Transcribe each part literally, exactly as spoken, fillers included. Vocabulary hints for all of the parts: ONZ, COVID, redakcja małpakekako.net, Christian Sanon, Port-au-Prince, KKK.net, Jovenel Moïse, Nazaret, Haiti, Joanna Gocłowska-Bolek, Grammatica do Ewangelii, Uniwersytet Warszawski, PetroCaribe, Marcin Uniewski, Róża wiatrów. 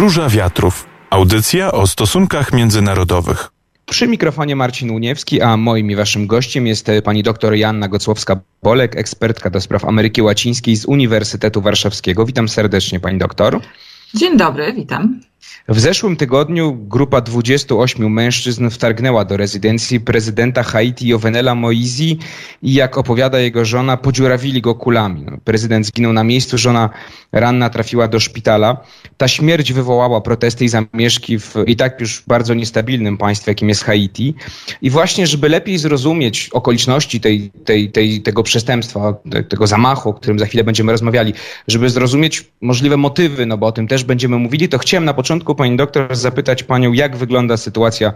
Róża wiatrów. Audycja o stosunkach międzynarodowych. Przy mikrofonie Marcin Uniewski, a moim i waszym gościem jest pani doktor Joanna Gocłowska-Bolek, ekspertka do spraw Ameryki Łacińskiej z Uniwersytetu Warszawskiego. Witam serdecznie, pani doktor. Dzień dobry, witam. W zeszłym tygodniu grupa dwudziestu ośmiu mężczyzn wtargnęła do rezydencji prezydenta Haiti Jovenela Moïse i, jak opowiada jego żona, podziurawili go kulami. Prezydent zginął na miejscu, żona ranna trafiła do szpitala. Ta śmierć wywołała protesty i zamieszki w i tak już bardzo niestabilnym państwie, jakim jest Haiti. I właśnie, żeby lepiej zrozumieć okoliczności tej, tej, tej, tego przestępstwa, tego zamachu, o którym za chwilę będziemy rozmawiali, żeby zrozumieć możliwe motywy, no bo o tym też będziemy mówili, to chciałem na początku pani doktor zapytać panią, jak wygląda sytuacja,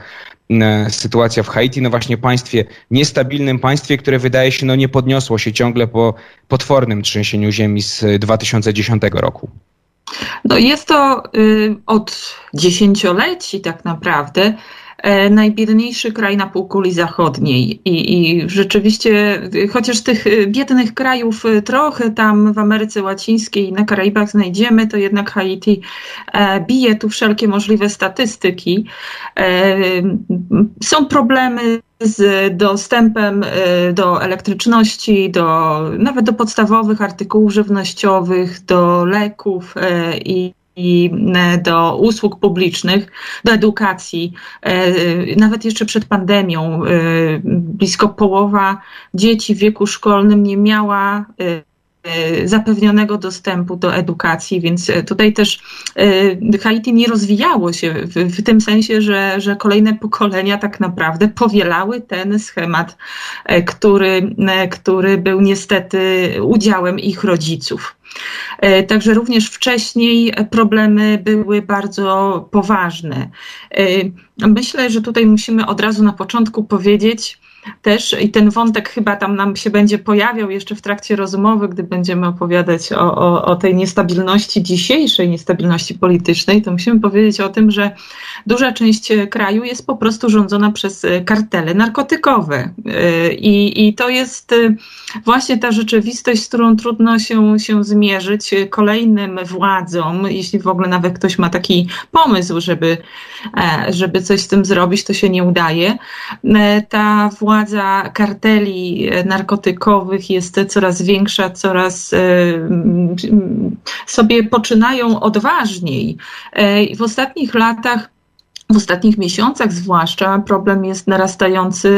sytuacja w Haiti, no właśnie państwie, niestabilnym państwie, które wydaje się no nie podniosło się ciągle po potwornym trzęsieniu ziemi z dwa tysiące dziesiątego roku. No jest to y, od dziesięcioleci tak naprawdę y, najbiedniejszy kraj na półkuli zachodniej i, i rzeczywiście, y, chociaż tych biednych krajów y, trochę tam w Ameryce Łacińskiej i na Karaibach znajdziemy, to jednak Haiti y, bije tu wszelkie możliwe statystyki. Y, y, są problemy z dostępem do elektryczności, do, nawet do podstawowych artykułów żywnościowych, do leków i, i do usług publicznych, do edukacji. Nawet jeszcze przed pandemią blisko połowa dzieci w wieku szkolnym nie miała zapewnionego dostępu do edukacji, więc tutaj też Haiti nie rozwijało się w, w tym sensie, że, że kolejne pokolenia tak naprawdę powielały ten schemat, który, który był niestety udziałem ich rodziców. Także również wcześniej problemy były bardzo poważne. Myślę, że tutaj musimy od razu na początku powiedzieć też, i ten wątek chyba tam nam się będzie pojawiał jeszcze w trakcie rozmowy, gdy będziemy opowiadać o, o, o tej niestabilności dzisiejszej, niestabilności politycznej, to musimy powiedzieć o tym, że duża część kraju jest po prostu rządzona przez kartele narkotykowe. I, i to jest właśnie ta rzeczywistość, z którą trudno się, się zmierzyć kolejnym władzom. Jeśli w ogóle nawet ktoś ma taki pomysł, żeby, żeby coś z tym zrobić, to się nie udaje. Ta władza Władza karteli narkotykowych jest coraz większa, coraz y, sobie poczynają odważniej. Y, w ostatnich latach, w ostatnich miesiącach zwłaszcza, problem jest narastający,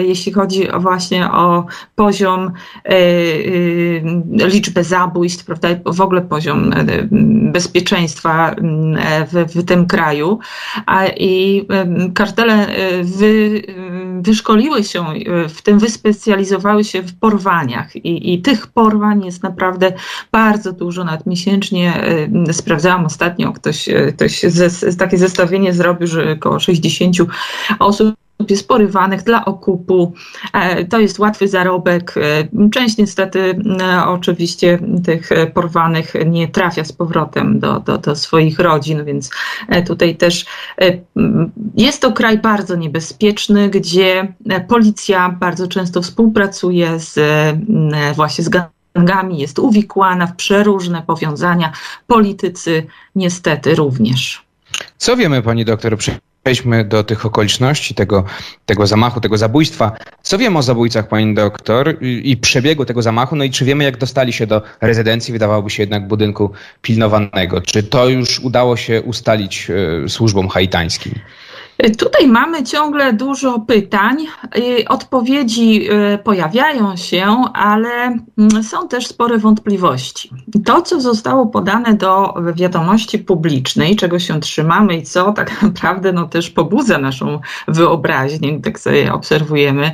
y, jeśli chodzi o właśnie o poziom, y, y, liczbę zabójstw, prawda, w ogóle poziom y, bezpieczeństwa y, w, w tym kraju. A, i y, kartele wy, y, wyszkoliły się, w tym wyspecjalizowały się w porwaniach i, i tych porwań jest naprawdę bardzo dużo, nawet miesięcznie. Sprawdzałam ostatnio, ktoś, ktoś ze, takie zestawienie zrobił, że około sześćdziesięciu osób jest porywanych dla okupu. To jest łatwy zarobek. Część niestety oczywiście tych porwanych nie trafia z powrotem do, do, do swoich rodzin, więc tutaj też jest to kraj bardzo niebezpieczny, gdzie policja bardzo często współpracuje z właśnie z gangami, jest uwikłana w przeróżne powiązania. Politycy niestety również. Co wiemy, pani doktor? Przejdźmy do tych okoliczności, tego, tego zamachu, tego zabójstwa. Co wiemy o zabójcach, pani doktor, i, i przebiegu tego zamachu? No i czy wiemy, jak dostali się do rezydencji, wydawałoby się jednak budynku pilnowanego? Czy to już udało się ustalić y, służbom haitańskim? Tutaj mamy ciągle dużo pytań. Odpowiedzi pojawiają się, ale są też spore wątpliwości. To, co zostało podane do wiadomości publicznej, czego się trzymamy i co tak naprawdę no, też pobudza naszą wyobraźnię, tak sobie obserwujemy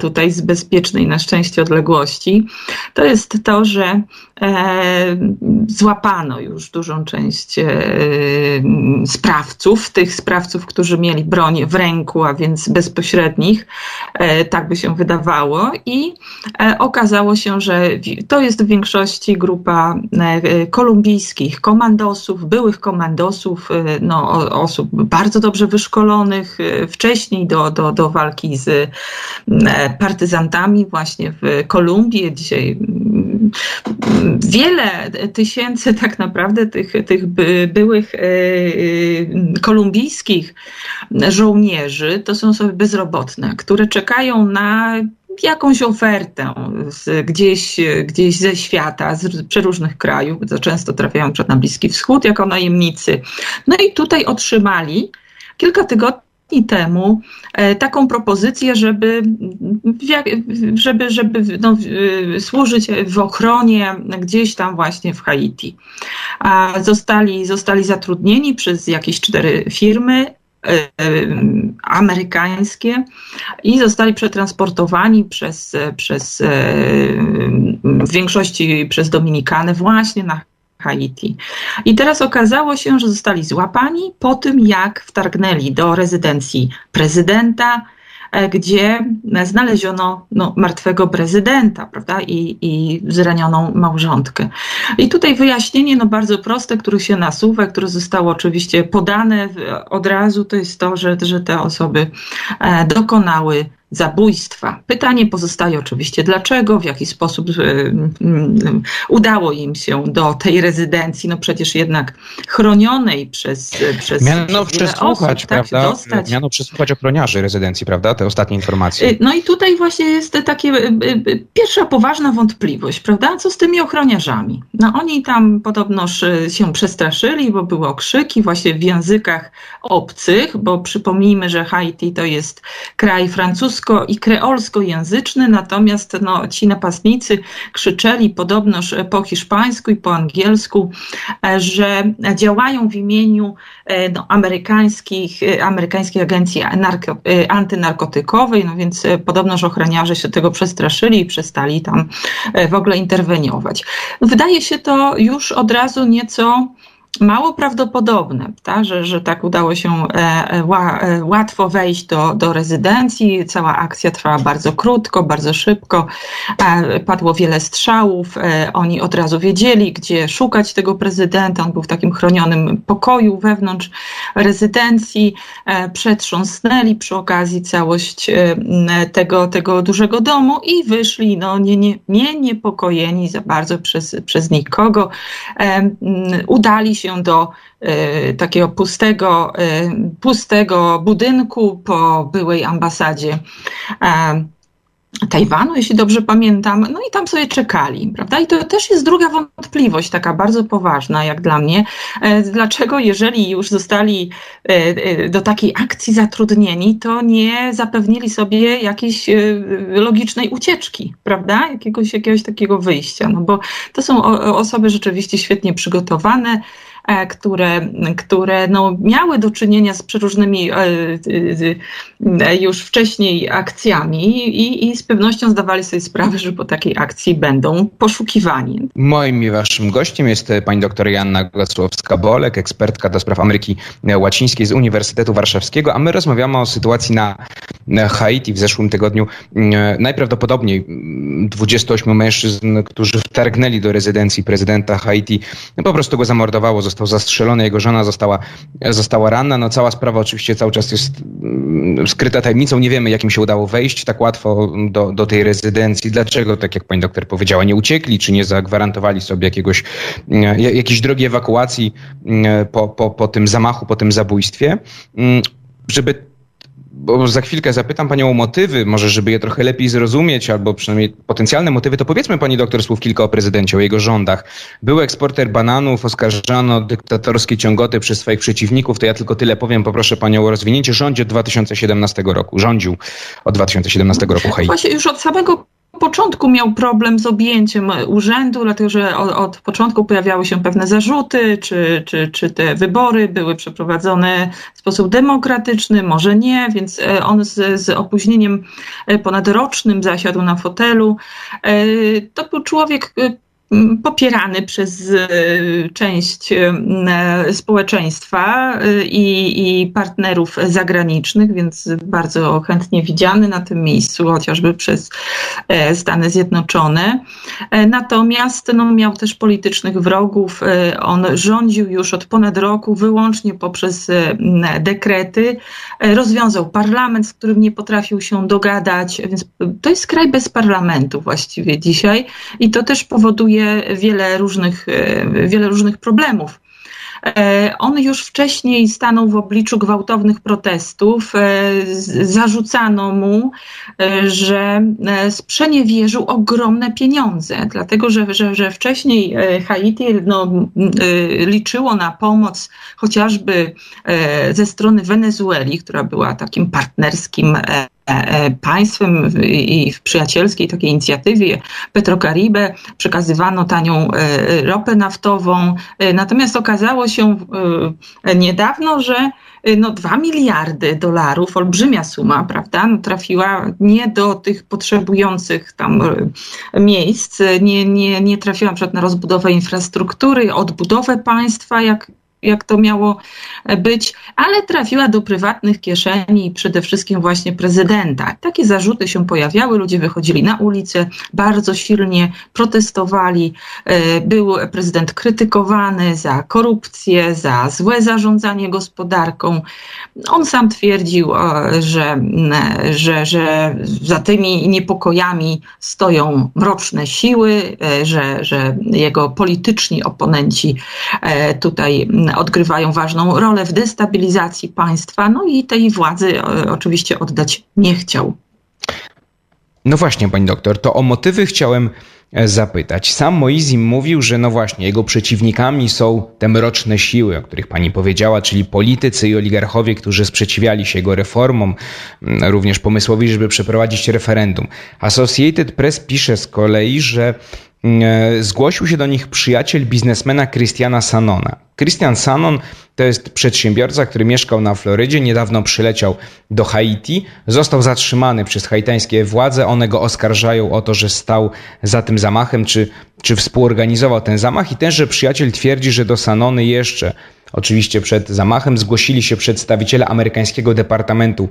tutaj z bezpiecznej na szczęście odległości, to jest to, że E, złapano już dużą część e, sprawców, tych sprawców, którzy mieli broń w ręku, a więc bezpośrednich, e, tak by się wydawało, i e, okazało się, że to jest w większości grupa e, kolumbijskich komandosów, byłych komandosów, e, no, o, osób bardzo dobrze wyszkolonych e, wcześniej do, do, do walki z e, partyzantami właśnie w Kolumbii. Dzisiaj wiele tysięcy tak naprawdę tych, tych byłych kolumbijskich żołnierzy to są osoby bezrobotne, które czekają na jakąś ofertę z, gdzieś, gdzieś ze świata, z przeróżnych krajów, bo często trafiają przed na Bliski Wschód jako najemnicy. No i tutaj otrzymali kilka tygodni I temu e, taką propozycję, żeby, żeby, żeby no, służyć w ochronie gdzieś tam właśnie w Haiti. A zostali, zostali zatrudnieni przez jakieś cztery firmy e, amerykańskie i zostali przetransportowani przez, przez e, w większości przez Dominikanę właśnie na Haiti. I teraz okazało się, że zostali złapani po tym, jak wtargnęli do rezydencji prezydenta, gdzie znaleziono no, martwego prezydenta, prawda, i, i zranioną małżonkę. I tutaj wyjaśnienie no, bardzo proste, które się nasuwa, które zostało oczywiście podane od razu, to jest to, że, że te osoby dokonały zabójstwa. Pytanie pozostaje oczywiście dlaczego, w jaki sposób y, y, y, udało im się do tej rezydencji, no przecież jednak chronionej przez przez Miano przesłuchać, osób, prawda? Tak, dostać. Miano przesłuchać ochroniarzy rezydencji, prawda? Te ostatnie informacje. Y, no i tutaj właśnie jest takie y, y, pierwsza poważna wątpliwość, prawda? Co z tymi ochroniarzami? No oni tam podobnoż się przestraszyli, bo były okrzyki właśnie w językach obcych, bo przypomnijmy, że Haiti to jest kraj francuski, i kreolskojęzyczny, natomiast no, ci napastnicy krzyczeli podobnoż po hiszpańsku i po angielsku, że działają w imieniu no, amerykańskich, amerykańskiej agencji narko, antynarkotykowej, no więc podobnoż ochroniarze się tego przestraszyli i przestali tam w ogóle interweniować. Wydaje się to już od razu nieco mało prawdopodobne, ta, że, że tak udało się e, ła, e, łatwo wejść do, do rezydencji. Cała akcja trwała bardzo krótko, bardzo szybko. E, padło wiele strzałów. E, oni od razu wiedzieli, gdzie szukać tego prezydenta. On był w takim chronionym pokoju wewnątrz rezydencji. E, przetrząsnęli przy okazji całość e, tego, tego dużego domu i wyszli no, nie, nie, nie niepokojeni za bardzo przez, przez nikogo. E, udali się do y, takiego pustego, y, pustego budynku po byłej ambasadzie y, Tajwanu, jeśli dobrze pamiętam, no i tam sobie czekali, prawda? I to też jest druga wątpliwość, taka bardzo poważna jak dla mnie. Y, dlaczego, jeżeli już zostali y, y, do takiej akcji zatrudnieni, to nie zapewnili sobie jakiejś y, logicznej ucieczki, prawda? Jakiegoś, jakiegoś takiego wyjścia, no bo to są o, osoby rzeczywiście świetnie przygotowane, które, które no, miały do czynienia z przeróżnymi e, e, już wcześniej akcjami i, i z pewnością zdawali sobie sprawę, że po takiej akcji będą poszukiwani. Moim i waszym gościem jest pani doktor Joanna Gocłowska-Bolek, ekspertka do spraw Ameryki Łacińskiej z Uniwersytetu Warszawskiego, a my rozmawiamy o sytuacji na Haiti. W zeszłym tygodniu najprawdopodobniej dwudziestu ośmiu mężczyzn, którzy wtargnęli do rezydencji prezydenta Haiti, po prostu go zamordowało, został zastrzelony, jego żona została, została ranna. No, cała sprawa oczywiście cały czas jest skryta tajemnicą. Nie wiemy, jak im się udało wejść tak łatwo do, do tej rezydencji. Dlaczego, tak jak pani doktor powiedziała, nie uciekli, czy nie zagwarantowali sobie jakiegoś, jakiejś drogi ewakuacji po, po, po tym zamachu, po tym zabójstwie, żeby... Bo za chwilkę zapytam panią o motywy, może żeby je trochę lepiej zrozumieć, albo przynajmniej potencjalne motywy, to powiedzmy pani doktor słów kilka o prezydencie, o jego rządach. Był eksporter bananów, oskarżano o dyktatorskie ciągoty przez swoich przeciwników, to ja tylko tyle powiem, poproszę panią o rozwinięcie. Rządził od dwa tysiące siedemnastego roku, rządził od dwa tysiące siedemnastego roku Haiti. Właśnie już od samego początku miał problem z objęciem urzędu, dlatego że od, od początku pojawiały się pewne zarzuty, czy, czy, czy te wybory były przeprowadzone w sposób demokratyczny, może nie, więc on z, z opóźnieniem ponadrocznym zasiadł na fotelu. To był człowiek popierany przez część społeczeństwa i, i partnerów zagranicznych, więc bardzo chętnie widziany na tym miejscu, chociażby przez Stany Zjednoczone. Natomiast no, miał też politycznych wrogów. On rządził już od ponad roku wyłącznie poprzez dekrety. Rozwiązał parlament, z którym nie potrafił się dogadać, więc to jest kraj bez parlamentu właściwie dzisiaj i to też powoduje Wiele różnych, wiele różnych problemów. On już wcześniej stanął w obliczu gwałtownych protestów. Zarzucano mu, że sprzeniewierzył ogromne pieniądze, dlatego że, że, że wcześniej Haiti no, liczyło na pomoc chociażby ze strony Wenezueli, która była takim partnerskim państwem i w przyjacielskiej takiej inicjatywie PetroCaribe przekazywano tanią ropę naftową. Natomiast okazało się niedawno, że no dwa miliardy dolarów, olbrzymia suma, prawda, no trafiła nie do tych potrzebujących tam miejsc, nie, nie, nie trafiła na przykład na rozbudowę infrastruktury, odbudowę państwa, jak jak to miało być, ale trafiła do prywatnych kieszeni, przede wszystkim właśnie prezydenta. Takie zarzuty się pojawiały, ludzie wychodzili na ulicę, bardzo silnie protestowali. Był prezydent krytykowany za korupcję, za złe zarządzanie gospodarką. On sam twierdził, że, że, że za tymi niepokojami stoją mroczne siły, że, że jego polityczni oponenci tutaj odgrywają ważną rolę w destabilizacji państwa, no i tej władzy oczywiście oddać nie chciał. No właśnie, pani doktor, to o motywy chciałem zapytać. Sam Moïse mówił, że no właśnie, jego przeciwnikami są te mroczne siły, o których pani powiedziała, czyli politycy i oligarchowie, którzy sprzeciwiali się jego reformom, również pomysłowi, żeby przeprowadzić referendum. Associated Press pisze z kolei, że zgłosił się do nich przyjaciel biznesmena Christiana Sanona. Christian Sanon to jest przedsiębiorca, który mieszkał na Florydzie, niedawno przyleciał do Haiti, został zatrzymany przez haitańskie władze, one go oskarżają o to, że stał za tym zamachem, czy, czy współorganizował ten zamach i tenże przyjaciel twierdzi, że do Sanony jeszcze, oczywiście przed zamachem, zgłosili się przedstawiciele amerykańskiego Departamentu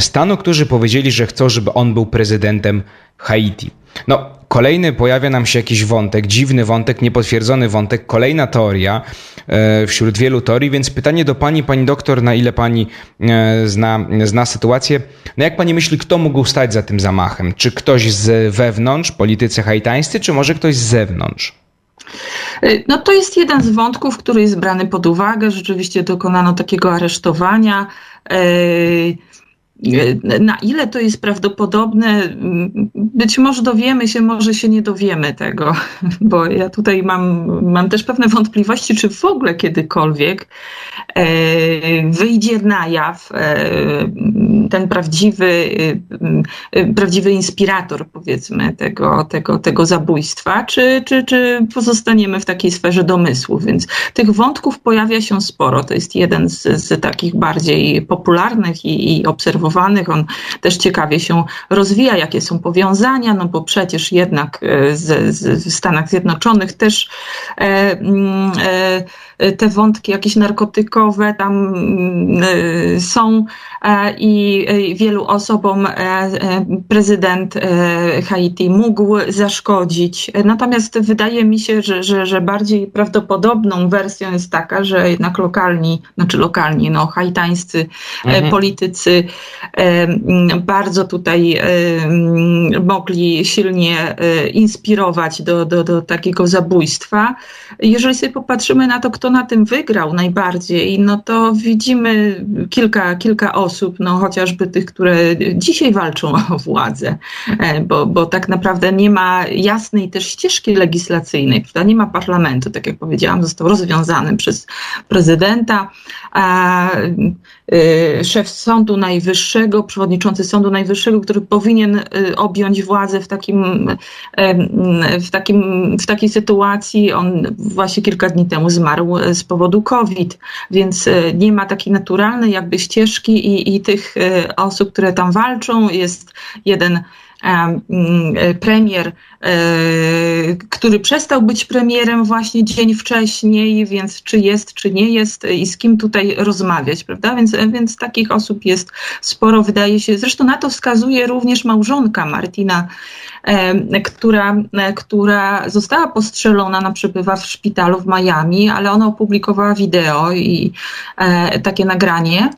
Stanu, którzy powiedzieli, że chcą, żeby on był prezydentem Haiti. No, kolejny pojawia nam się jakiś wątek, dziwny wątek, niepotwierdzony wątek, kolejna teoria e, wśród wielu teorii, więc pytanie do pani, pani doktor, na ile pani e, zna, zna sytuację. No jak pani myśli, kto mógł stać za tym zamachem? Czy ktoś z wewnątrz, politycy haitańscy, czy może ktoś z zewnątrz? No to jest jeden z wątków, który jest brany pod uwagę. Rzeczywiście dokonano takiego aresztowania. E, Na ile to jest prawdopodobne, być może dowiemy się, może się nie dowiemy tego, bo ja tutaj mam, mam też pewne wątpliwości, czy w ogóle kiedykolwiek wyjdzie na jaw ten prawdziwy, prawdziwy inspirator, powiedzmy, tego, tego, tego zabójstwa, czy, czy, czy pozostaniemy w takiej sferze domysłu. Więc tych wątków pojawia się sporo. To jest jeden z, z takich bardziej popularnych i, i obserwowanych. On też ciekawie się rozwija, jakie są powiązania, no bo przecież jednak z, z, w Stanach Zjednoczonych też e, e, te wątki jakieś narkotykowe tam e, są e, i wielu osobom e, prezydent e, Haiti mógł zaszkodzić. Natomiast wydaje mi się, że, że, że bardziej prawdopodobną wersją jest taka, że jednak lokalni, znaczy lokalni, no haitańscy mhm. politycy bardzo tutaj mogli silnie inspirować do, do, do takiego zabójstwa. Jeżeli sobie popatrzymy na to, kto na tym wygrał najbardziej, no to widzimy kilka, kilka osób, no chociażby tych, które dzisiaj walczą o władzę, bo, bo tak naprawdę nie ma jasnej też ścieżki legislacyjnej, prawda? Nie ma parlamentu, tak jak powiedziałam, został rozwiązany przez prezydenta, a szef Sądu Najwyższego, przewodniczący Sądu Najwyższego, który powinien objąć władzę w takim, w takim, w takiej sytuacji. On właśnie kilka dni temu zmarł z powodu COVID, więc nie ma takiej naturalnej jakby ścieżki i, i tych osób, które tam walczą, jest jeden premier, który przestał być premierem właśnie dzień wcześniej, więc czy jest, czy nie jest i z kim tutaj rozmawiać, prawda? Więc, więc takich osób jest sporo, wydaje się. Zresztą na to wskazuje również małżonka Martina, która, która została postrzelona, ona przebywa w szpitalu w Miami, ale ona opublikowała wideo i takie nagranie,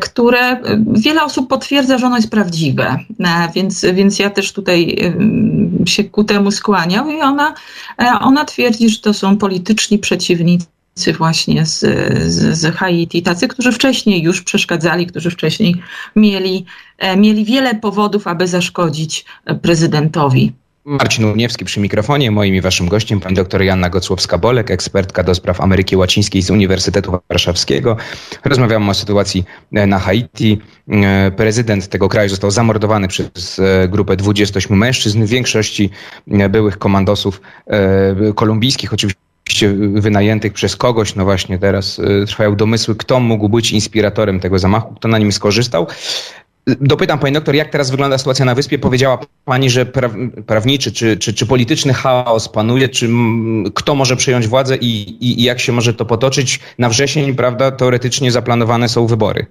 które wiele osób potwierdza, że ono jest prawdziwe, więc, więc ja też tutaj się ku temu skłaniam i ona, ona twierdzi, że to są polityczni przeciwnicy właśnie z, z, z Haiti, tacy, którzy wcześniej już przeszkadzali, którzy wcześniej mieli, mieli wiele powodów, aby zaszkodzić prezydentowi. Marcin Uniewski przy mikrofonie, moim i waszym gościem pani dr Joanna Gocłowska-Bolek, ekspertka do spraw Ameryki Łacińskiej z Uniwersytetu Warszawskiego. Rozmawiamy o sytuacji na Haiti. Prezydent tego kraju został zamordowany przez grupę dwudziestu ośmiu mężczyzn, w większości byłych komandosów kolumbijskich, oczywiście wynajętych przez kogoś. No właśnie teraz trwają domysły, kto mógł być inspiratorem tego zamachu, kto na nim skorzystał. Dopytam pani doktor, jak teraz wygląda sytuacja na wyspie? Powiedziała pani, że pra- prawniczy czy, czy, czy polityczny chaos panuje, czy m- kto może przejąć władzę i, i, i jak się może to potoczyć? Na wrzesień, prawda, teoretycznie zaplanowane są wybory.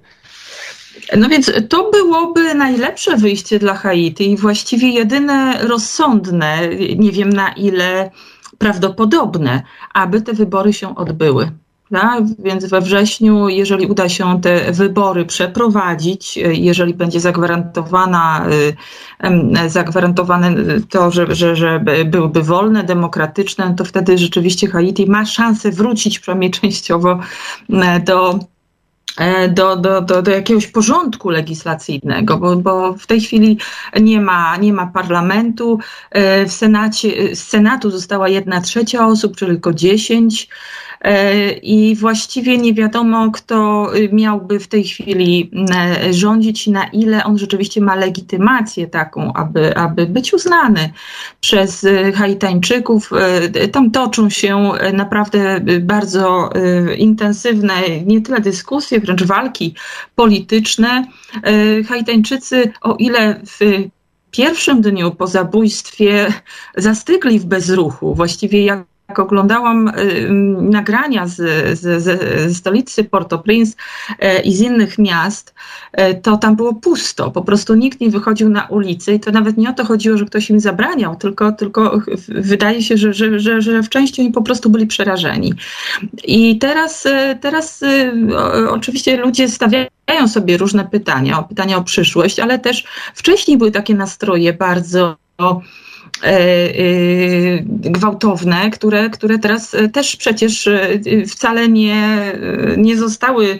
No więc to byłoby najlepsze wyjście dla Haiti i właściwie jedyne rozsądne, nie wiem na ile prawdopodobne, aby te wybory się odbyły. Tak? Więc we wrześniu, jeżeli uda się te wybory przeprowadzić, jeżeli będzie zagwarantowana, zagwarantowane to, że, że, że byłyby wolne, demokratyczne, to wtedy rzeczywiście Haiti ma szansę wrócić przynajmniej częściowo do Do, do, do, do jakiegoś porządku legislacyjnego, bo, bo w tej chwili nie ma, nie ma parlamentu. W Senacie, z Senatu została jedna trzecia osób, czyli tylko dziesięć i właściwie nie wiadomo, kto miałby w tej chwili rządzić i na ile on rzeczywiście ma legitymację taką, aby, aby być uznany przez Haitańczyków. Tam toczą się naprawdę bardzo intensywne, nie tyle dyskusje, wręcz walki polityczne. Haitańczycy, o ile w pierwszym dniu po zabójstwie zastygli w bezruchu, właściwie jak Jak oglądałam y, nagrania z, z, z stolicy Port-au-Prince y, i z innych miast, y, to tam było pusto. Po prostu nikt nie wychodził na ulicę i to nawet nie o to chodziło, że ktoś im zabraniał, tylko, tylko wydaje się, że, że, że, że w części oni po prostu byli przerażeni. I teraz, y, teraz y, o, oczywiście ludzie stawiają sobie różne pytania, pytania o przyszłość, ale też wcześniej były takie nastroje bardzo gwałtowne, które, które teraz też przecież wcale nie, nie zostały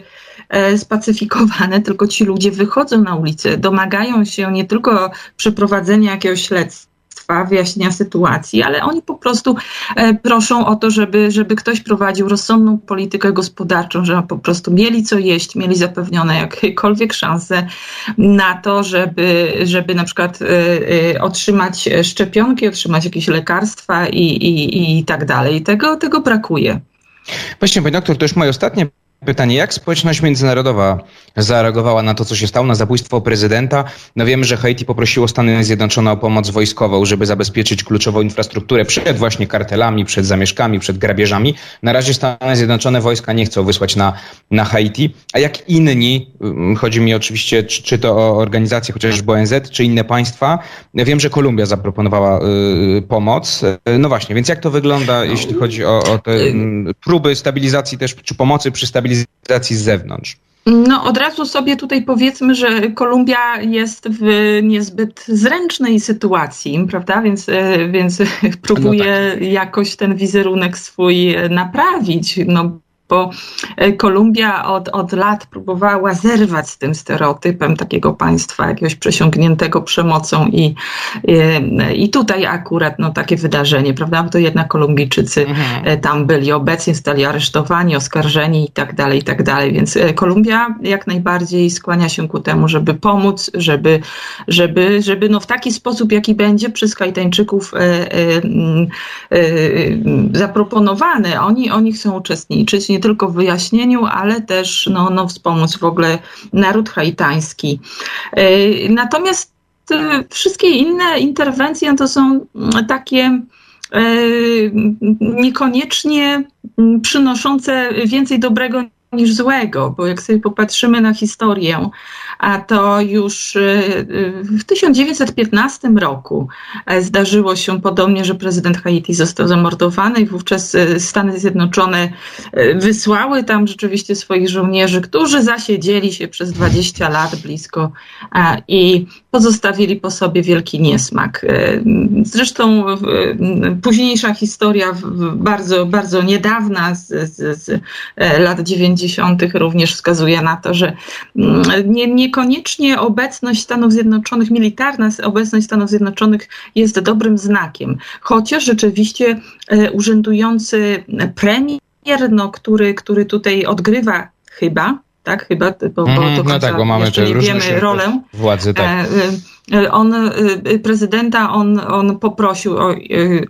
spacyfikowane, tylko ci ludzie wychodzą na ulicę, domagają się nie tylko przeprowadzenia jakiegoś śledztwa, wyjaśnienia sytuacji, ale oni po prostu e, proszą o to, żeby, żeby ktoś prowadził rozsądną politykę gospodarczą, żeby po prostu mieli co jeść, mieli zapewnione jakiekolwiek szanse na to, żeby, żeby na przykład e, otrzymać szczepionki, otrzymać jakieś lekarstwa i, i, i tak dalej. Tego, tego brakuje. Właśnie, pani doktor, to już moje ostatnie pytanie, jak społeczność międzynarodowa zareagowała na to, co się stało, na zabójstwo prezydenta? No wiemy, że Haiti poprosiło Stany Zjednoczone o pomoc wojskową, żeby zabezpieczyć kluczową infrastrukturę przed właśnie kartelami, przed zamieszkami, przed grabieżami. Na razie Stany Zjednoczone wojska nie chcą wysłać na, na Haiti. A jak inni, chodzi mi oczywiście czy, czy to o organizacje chociażby O N Z, czy inne państwa, ja wiem, że Kolumbia zaproponowała y, pomoc. No właśnie, więc jak to wygląda, jeśli chodzi o, o te m, próby stabilizacji też, czy pomocy przy stabilizacji z zewnątrz? No od razu sobie tutaj powiedzmy, że Kolumbia jest w niezbyt zręcznej sytuacji, prawda? Więc, więc próbuje no tak. jakoś ten wizerunek swój naprawić, no bo Kolumbia od, od lat próbowała zerwać z tym stereotypem takiego państwa, jakiegoś przesiągniętego przemocą i, i, i tutaj akurat no, takie wydarzenie, prawda, bo to jednak Kolumbijczycy mhm. tam byli obecni, zostali aresztowani, oskarżeni i tak dalej, i tak dalej, więc Kolumbia jak najbardziej skłania się ku temu, żeby pomóc, żeby, żeby, żeby no, w taki sposób, jaki będzie przez Haitańczyków e, e, e, zaproponowany, oni, oni chcą uczestniczyć, nie tylko w wyjaśnieniu, ale też no, no, wspomóc w ogóle naród haitański. Natomiast wszystkie inne interwencje to są takie niekoniecznie przynoszące więcej dobrego niż złego, bo jak sobie popatrzymy na historię, a to już w tysiąc dziewięćset piętnastym roku zdarzyło się podobnie, że prezydent Haiti został zamordowany i wówczas Stany Zjednoczone wysłały tam rzeczywiście swoich żołnierzy, którzy zasiedzieli się przez dwadzieścia lat blisko i pozostawili po sobie wielki niesmak. Zresztą późniejsza historia, bardzo, bardzo niedawna, z, z, z lat dziewięćdziesiątych również wskazuje na to, że nie, niekoniecznie obecność Stanów Zjednoczonych, militarna obecność Stanów Zjednoczonych jest dobrym znakiem. Chociaż rzeczywiście urzędujący premier, no, który, który tutaj odgrywa chyba, tak, chyba, bo, bo to no tak, bo mamy te różne rolę władzy, tak. On, prezydenta, on, on poprosił o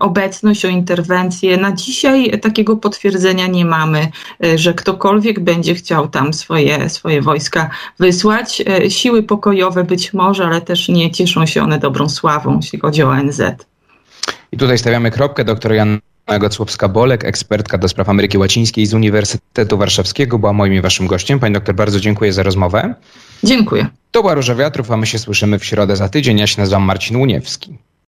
obecność, o interwencję. Na dzisiaj takiego potwierdzenia nie mamy, że ktokolwiek będzie chciał tam swoje, swoje wojska wysłać. Siły pokojowe być może, ale też nie cieszą się one dobrą sławą, jeśli chodzi o O N Z. I tutaj stawiamy kropkę. Doktor Joanna Gocłowska-Bolek, ekspertka do spraw Ameryki Łacińskiej z Uniwersytetu Warszawskiego, była moim i waszym gościem. Pani doktor, bardzo dziękuję za rozmowę. Dziękuję. To była Róża Wiatrów, a my się słyszymy w środę za tydzień. Ja się nazywam Marcin Uniewski.